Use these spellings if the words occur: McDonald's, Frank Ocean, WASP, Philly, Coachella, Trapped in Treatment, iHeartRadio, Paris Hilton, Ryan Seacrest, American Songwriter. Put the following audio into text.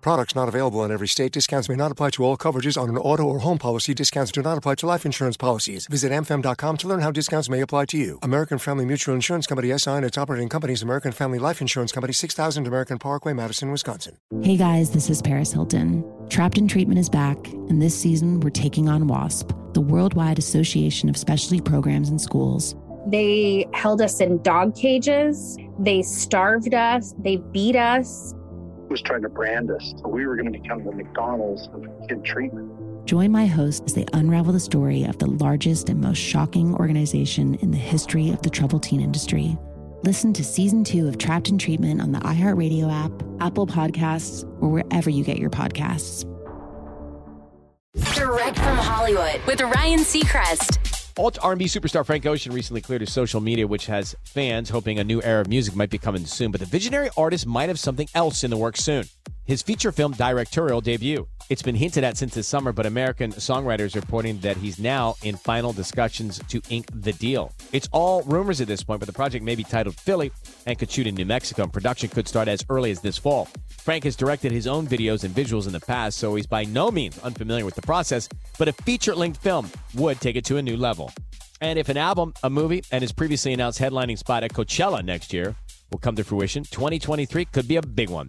Products not available in every state. Discounts may not apply to all coverages on an auto or home policy. Discounts do not apply to life insurance policies. Visit amfam.com to learn how discounts may apply to you. American Family Mutual Insurance Company, S.I. and its operating companies, American Family Life Insurance Company, 6000 American Parkway, Madison, Wisconsin. Hey guys, this is Paris Hilton. Trapped in Treatment is back, and this season we're taking on WASP, the Worldwide Association of Specialty Programs and Schools. They held us in dog cages. They starved us. They beat us. Was trying to brand us. So we were going to become the McDonald's of kid treatment. Join my hosts as they unravel the story of the largest and most shocking organization in the history of the troubled teen industry. Listen to Season 2 of Trapped in Treatment on the iHeartRadio app, Apple Podcasts, or wherever you get your podcasts. Direct from Hollywood with Ryan Seacrest. Alt R&B superstar Frank Ocean recently cleared his social media, which has fans hoping a new era of music might be coming soon. But the visionary artist might have something else in the works soon. His feature film directorial debut. It's been hinted at since this summer, but American Songwriter is reporting that he's now in final discussions to ink the deal. It's all rumors at this point, but the project may be titled Philly and could shoot in New Mexico, and production could start as early as this fall. Frank has directed his own videos and visuals in the past, so he's by no means unfamiliar with the process, but a feature-length film would take it to a new level. And if an album, a movie, and his previously announced headlining spot at Coachella next year will come to fruition, 2023 could be a big one.